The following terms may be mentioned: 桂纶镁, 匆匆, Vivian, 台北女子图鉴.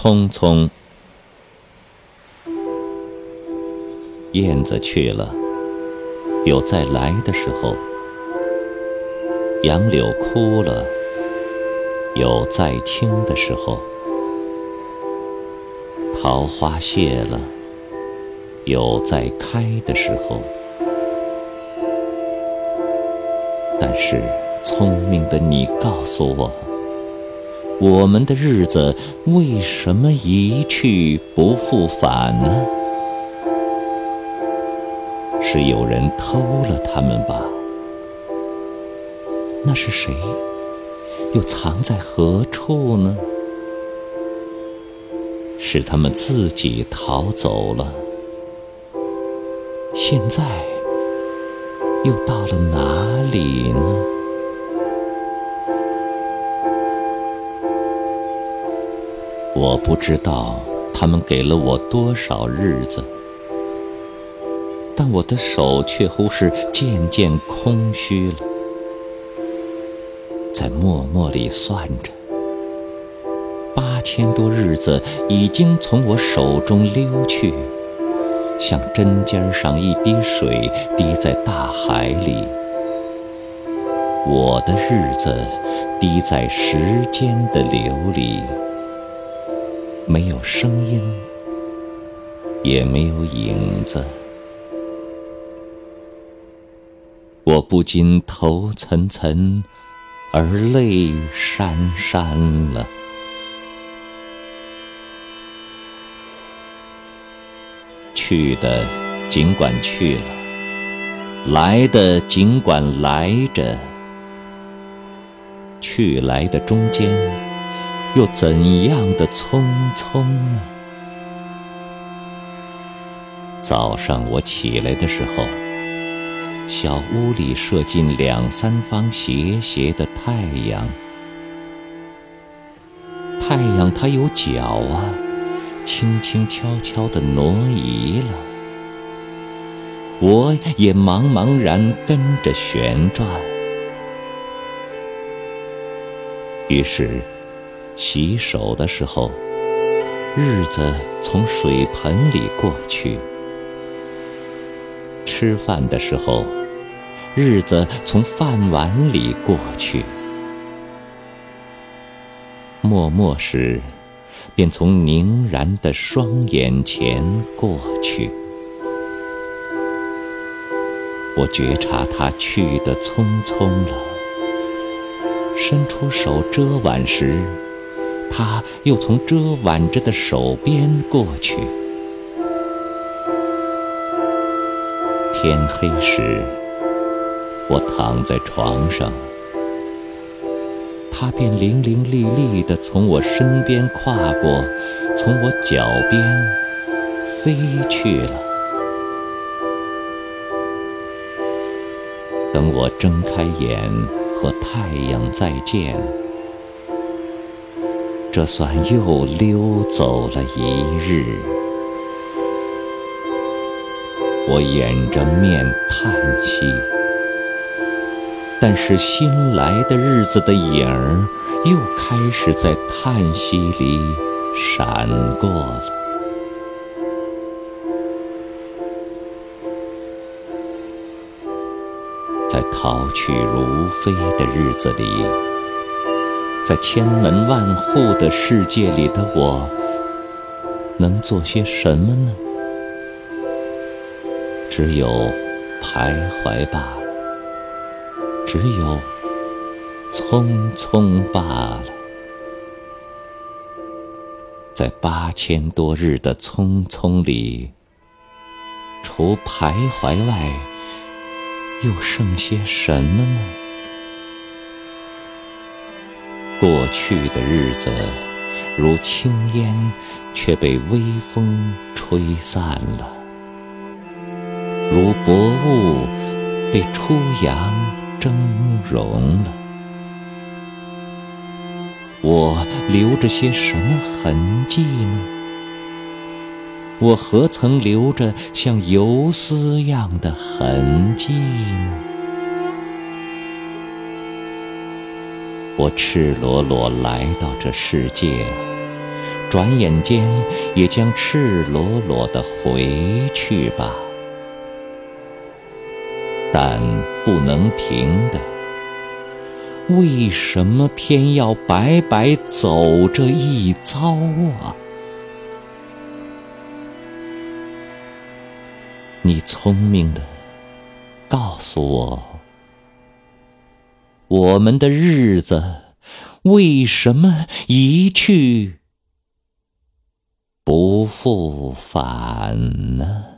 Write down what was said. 匆匆。燕子去了，有再来的时候；杨柳枯了，有再青的时候；桃花谢了，有再开的时候。但是聪明的你告诉我，我们的日子为什么一去不复返呢？是有人偷了他们吧？那是谁？又藏在何处呢？是他们自己逃走了，现在又到了哪里呢？我不知道他们给了我多少日子，但我的手却乎是渐渐空虚了，在默默里算着，8000多日子已经从我手中溜去，像针尖上一滴水滴在大海里，我的日子滴在时间的流里，没有声音，也没有影子。我不禁头涔涔而泪潸潸了。去的尽管去了，来的尽管来着，去来的中间又怎样的匆匆呢？早上我起来的时候，小屋里射进2、3方斜斜的太阳，太阳它有脚啊，轻轻悄悄地挪移了，我也茫茫然跟着旋转。于是洗手的时候，日子从水盆里过去；吃饭的时候，日子从饭碗里过去；默默时便从凝然的双眼前过去。我觉察他去得匆匆了，伸出手遮挽时，他又从遮挽着的手边过去。天黑时，我躺在床上，他便伶伶俐俐地从我身边跨过，从我脚边飞去了。等我睁开眼和太阳再见，这算又溜走了一日。我掩着面叹息，但是新来的日子的影儿又开始在叹息里闪过了。在逃去如飞的日子里，在千门万户的世界里的我，能做些什么呢？只有徘徊吧，只有匆匆罢了。在8000多日的匆匆里，除徘徊外，又剩些什么呢？过去的日子如青烟，却被微风吹散了；如薄雾，被初阳峥嵘了。我留着些什么痕迹呢？我何曾留着像游丝样的痕迹呢？我赤裸裸来到这世界，转眼间也将赤裸裸地回去吧。但不能停的，为什么偏要白白走这一遭啊？你聪明的告诉我，我们的日子为什么一去不复返呢？